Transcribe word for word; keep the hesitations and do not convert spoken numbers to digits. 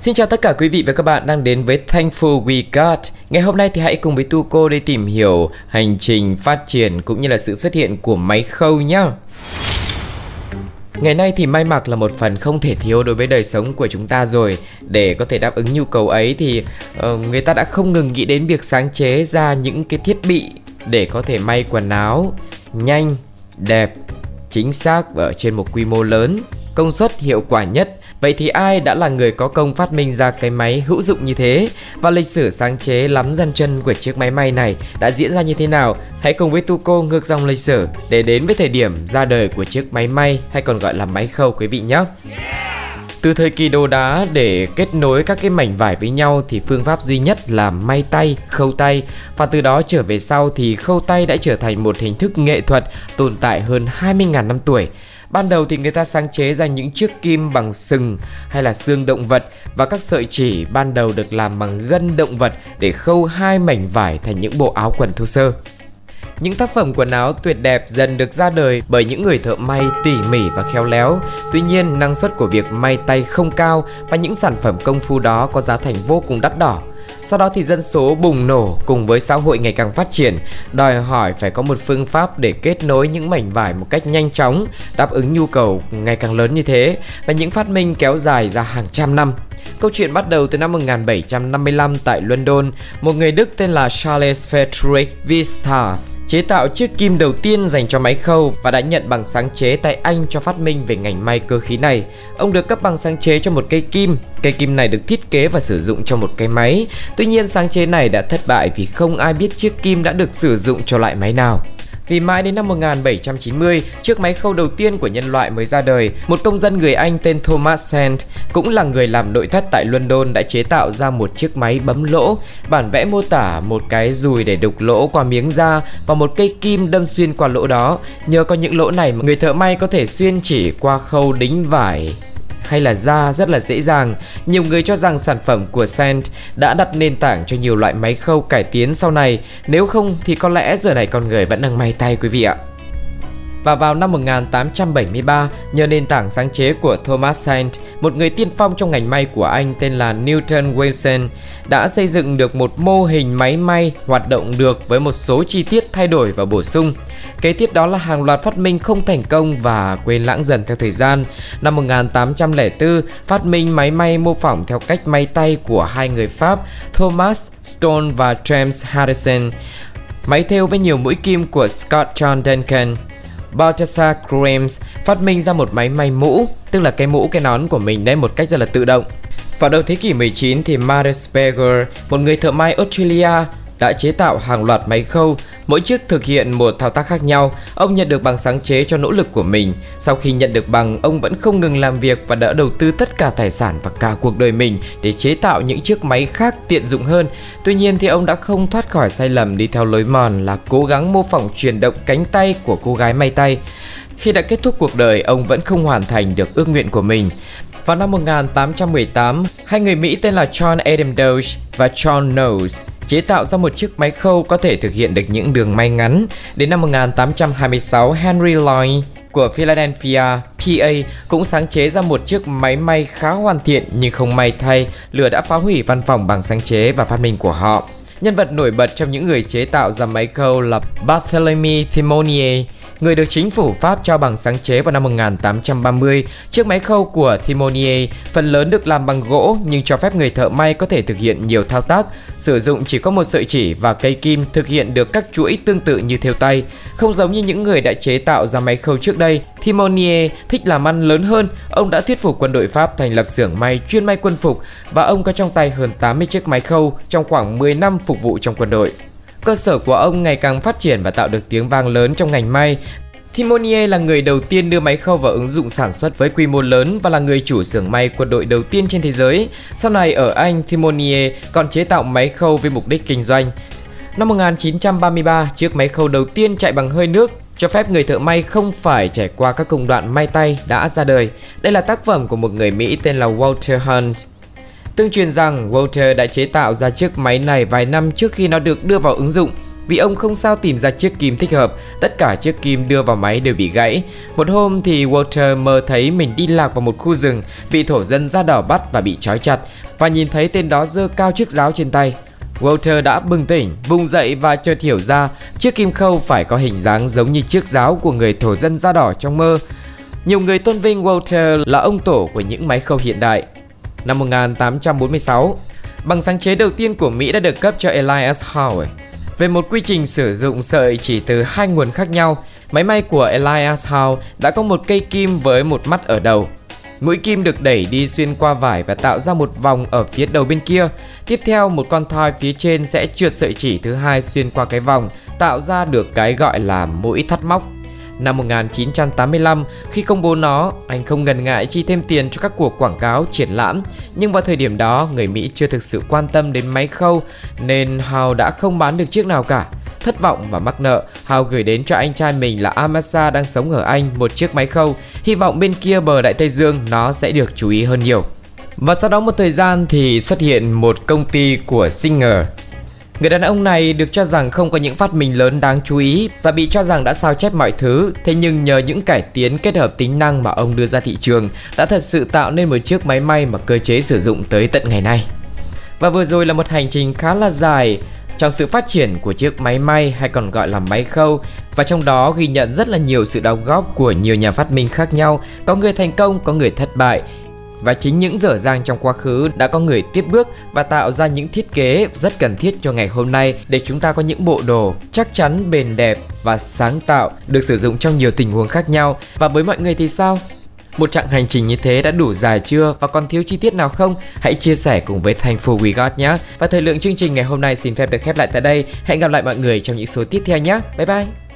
Xin chào tất cả quý vị và các bạn đang đến với Thankful We Got. Ngày hôm nay thì hãy cùng với Tuco để tìm hiểu hành trình phát triển cũng như là sự xuất hiện của máy khâu nhé. Ngày nay thì may mặc là một phần không thể thiếu đối với đời sống của chúng ta rồi. Để có thể đáp ứng nhu cầu ấy thì uh, người ta đã không ngừng nghĩ đến việc sáng chế ra những cái thiết bị để có thể may quần áo nhanh, đẹp, chính xác và ở trên một quy mô lớn, công suất hiệu quả nhất. Vậy thì ai đã là người có công phát minh ra cái máy hữu dụng như thế? Và lịch sử sáng chế lắm dàn chân của chiếc máy may này đã diễn ra như thế nào? Hãy cùng với Tuco ngược dòng lịch sử để đến với thời điểm ra đời của chiếc máy may hay còn gọi là máy khâu quý vị nhé. Từ thời kỳ đồ đá, để kết nối các cái mảnh vải với nhau thì phương pháp duy nhất là may tay, khâu tay. Và từ đó trở về sau thì khâu tay đã trở thành một hình thức nghệ thuật tồn tại hơn hai mươi nghìn năm tuổi. Ban đầu thì người ta sáng chế ra những chiếc kim bằng sừng hay là xương động vật, và các sợi chỉ ban đầu được làm bằng gân động vật để khâu hai mảnh vải thành những bộ áo quần thô sơ. Những tác phẩm quần áo tuyệt đẹp dần được ra đời bởi những người thợ may tỉ mỉ và khéo léo. Tuy nhiên, năng suất của việc may tay không cao và những sản phẩm công phu đó có giá thành vô cùng đắt đỏ. Sau đó thì dân số bùng nổ cùng với xã hội ngày càng phát triển, đòi hỏi phải có một phương pháp để kết nối những mảnh vải một cách nhanh chóng, đáp ứng nhu cầu ngày càng lớn như thế, và những phát minh kéo dài ra hàng trăm năm. Câu chuyện bắt đầu từ năm một nghìn bảy trăm năm mươi lăm tại London, một người Đức tên là Charles Frederick Vistarf chế tạo chiếc kim đầu tiên dành cho máy khâu và đã nhận bằng sáng chế tại Anh cho phát minh về ngành may cơ khí này. Ông được cấp bằng sáng chế cho một cây kim. Cây kim này được thiết kế và sử dụng cho một cái máy. Tuy nhiên, sáng chế này đã thất bại vì không ai biết chiếc kim đã được sử dụng cho loại máy nào. Thì mãi đến năm một nghìn bảy trăm chín mươi, chiếc máy khâu đầu tiên của nhân loại mới ra đời. Một công dân người Anh tên Thomas Saint, cũng là người làm nội thất tại London, đã chế tạo ra một chiếc máy bấm lỗ. Bản vẽ mô tả một cái dùi để đục lỗ qua miếng da và một cây kim đâm xuyên qua lỗ đó. Nhờ có những lỗ này mà người thợ may có thể xuyên chỉ qua khâu đính vải hay là da rất là dễ dàng. Nhiều người cho rằng sản phẩm của Saint đã đặt nền tảng cho nhiều loại máy khâu cải tiến sau này. Nếu không thì có lẽ giờ này con người vẫn đang may tay quý vị ạ. Và vào năm một nghìn tám trăm bảy mươi ba, nhờ nền tảng sáng chế của Thomas Saint, một người tiên phong trong ngành may của Anh tên là Newton Wilson đã xây dựng được một mô hình máy may hoạt động được với một số chi tiết thay đổi và bổ sung. Kế tiếp đó là hàng loạt phát minh không thành công và quên lãng dần theo thời gian. Năm một nghìn tám trăm lẻ bốn, phát minh máy may mô phỏng theo cách may tay của hai người Pháp Thomas Stone và James Harrison. Máy thêu với nhiều mũi kim của Scott John Duncan. Balthasar Krems phát minh ra một máy may mũ, tức là cái mũ cái nón của mình đấy, một cách rất là tự động. Vào đầu thế kỷ mười chín thì Marisberger, một người thợ may Australia, đã chế tạo hàng loạt máy khâu, mỗi chiếc thực hiện một thao tác khác nhau. Ông nhận được bằng sáng chế cho nỗ lực của mình. Sau khi nhận được bằng, ông vẫn không ngừng làm việc và đã đầu tư tất cả tài sản và cả cuộc đời mình để chế tạo những chiếc máy khác tiện dụng hơn. Tuy nhiên thì ông đã không thoát khỏi sai lầm đi theo lối mòn là cố gắng mô phỏng chuyển động cánh tay của cô gái may tay. Khi đã kết thúc cuộc đời, ông vẫn không hoàn thành được ước nguyện của mình. Vào năm một nghìn tám trăm mười tám, hai người Mỹ tên là John Adam Dodge và John Knowles chế tạo ra một chiếc máy khâu có thể thực hiện được những đường may ngắn. Đến năm một nghìn tám trăm hai mươi sáu, Henry Lloyd của Philadelphia, pê a cũng sáng chế ra một chiếc máy may khá hoàn thiện, nhưng không may thay, lửa đã phá hủy văn phòng bằng sáng chế và phát minh của họ. Nhân vật nổi bật trong những người chế tạo ra máy khâu là Barthélemy Thimonnier, người được chính phủ Pháp trao bằng sáng chế vào năm một nghìn tám trăm ba mươi. Chiếc máy khâu của Thimonnier phần lớn được làm bằng gỗ nhưng cho phép người thợ may có thể thực hiện nhiều thao tác, sử dụng chỉ có một sợi chỉ và cây kim, thực hiện được các chuỗi tương tự như thêu tay. Không giống như những người đã chế tạo ra máy khâu trước đây, Thimonnier thích làm ăn lớn hơn. Ông đã thuyết phục quân đội Pháp thành lập xưởng may chuyên may quân phục và ông có trong tay hơn tám mươi chiếc máy khâu trong khoảng mười năm phục vụ trong quân đội. Cơ sở của ông ngày càng phát triển và tạo được tiếng vang lớn trong ngành may. Thimonnier là người đầu tiên đưa máy khâu vào ứng dụng sản xuất với quy mô lớn và là người chủ xưởng may quân đội đầu tiên trên thế giới. Sau này ở Anh, Thimonnier còn chế tạo máy khâu với mục đích kinh doanh. Năm một nghìn chín trăm ba mươi ba, chiếc máy khâu đầu tiên chạy bằng hơi nước, cho phép người thợ may không phải trải qua các công đoạn may tay đã ra đời. Đây là tác phẩm của một người Mỹ tên là Walter Hunt. Tương truyền rằng Walter đã chế tạo ra chiếc máy này vài năm trước khi nó được đưa vào ứng dụng. Vì ông không sao tìm ra chiếc kim thích hợp, tất cả chiếc kim đưa vào máy đều bị gãy. Một hôm thì Walter mơ thấy mình đi lạc vào một khu rừng, bị thổ dân da đỏ bắt và bị trói chặt, và nhìn thấy tên đó giơ cao chiếc giáo trên tay. Walter đã bừng tỉnh, vùng dậy và chợt hiểu ra chiếc kim khâu phải có hình dáng giống như chiếc giáo của người thổ dân da đỏ trong mơ. Nhiều người tôn vinh Walter là ông tổ của những máy khâu hiện đại. Năm một nghìn tám trăm bốn mươi sáu, bằng sáng chế đầu tiên của Mỹ đã được cấp cho Elias Howe về một quy trình sử dụng sợi chỉ từ hai nguồn khác nhau. Máy may của Elias Howe đã có một cây kim với một mắt ở đầu. Mũi kim được đẩy đi xuyên qua vải và tạo ra một vòng ở phía đầu bên kia. Tiếp theo, một con thoi phía trên sẽ trượt sợi chỉ thứ hai xuyên qua cái vòng, tạo ra được cái gọi là mũi thắt móc. Năm một nghìn chín trăm tám mươi lăm, khi công bố nó, anh không ngần ngại chi thêm tiền cho các cuộc quảng cáo, triển lãm. Nhưng vào thời điểm đó, người Mỹ chưa thực sự quan tâm đến máy khâu, nên Howe đã không bán được chiếc nào cả. Thất vọng và mắc nợ, Howe gửi đến cho anh trai mình là Amasa đang sống ở Anh một chiếc máy khâu, hy vọng bên kia bờ Đại Tây Dương nó sẽ được chú ý hơn nhiều. Và sau đó một thời gian thì xuất hiện một công ty của Singer. Người đàn ông này được cho rằng không có những phát minh lớn đáng chú ý và bị cho rằng đã sao chép mọi thứ. Thế nhưng nhờ những cải tiến kết hợp tính năng mà ông đưa ra thị trường đã thật sự tạo nên một chiếc máy may mà cơ chế sử dụng tới tận ngày nay. Và vừa rồi là một hành trình khá là dài trong sự phát triển của chiếc máy may hay còn gọi là máy khâu, và trong đó ghi nhận rất là nhiều sự đóng góp của nhiều nhà phát minh khác nhau, có người thành công, có người thất bại. Và chính những dở dang trong quá khứ đã có người tiếp bước và tạo ra những thiết kế rất cần thiết cho ngày hôm nay để chúng ta có những bộ đồ chắc chắn, bền đẹp và sáng tạo được sử dụng trong nhiều tình huống khác nhau. Và với mọi người thì sao? Một chặng hành trình như thế đã đủ dài chưa và còn thiếu chi tiết nào không? Hãy chia sẻ cùng với Thankful We Got nhé. Và thời lượng chương trình ngày hôm nay xin phép được khép lại tại đây. Hẹn gặp lại mọi người trong những số tiếp theo nhé. Bye bye!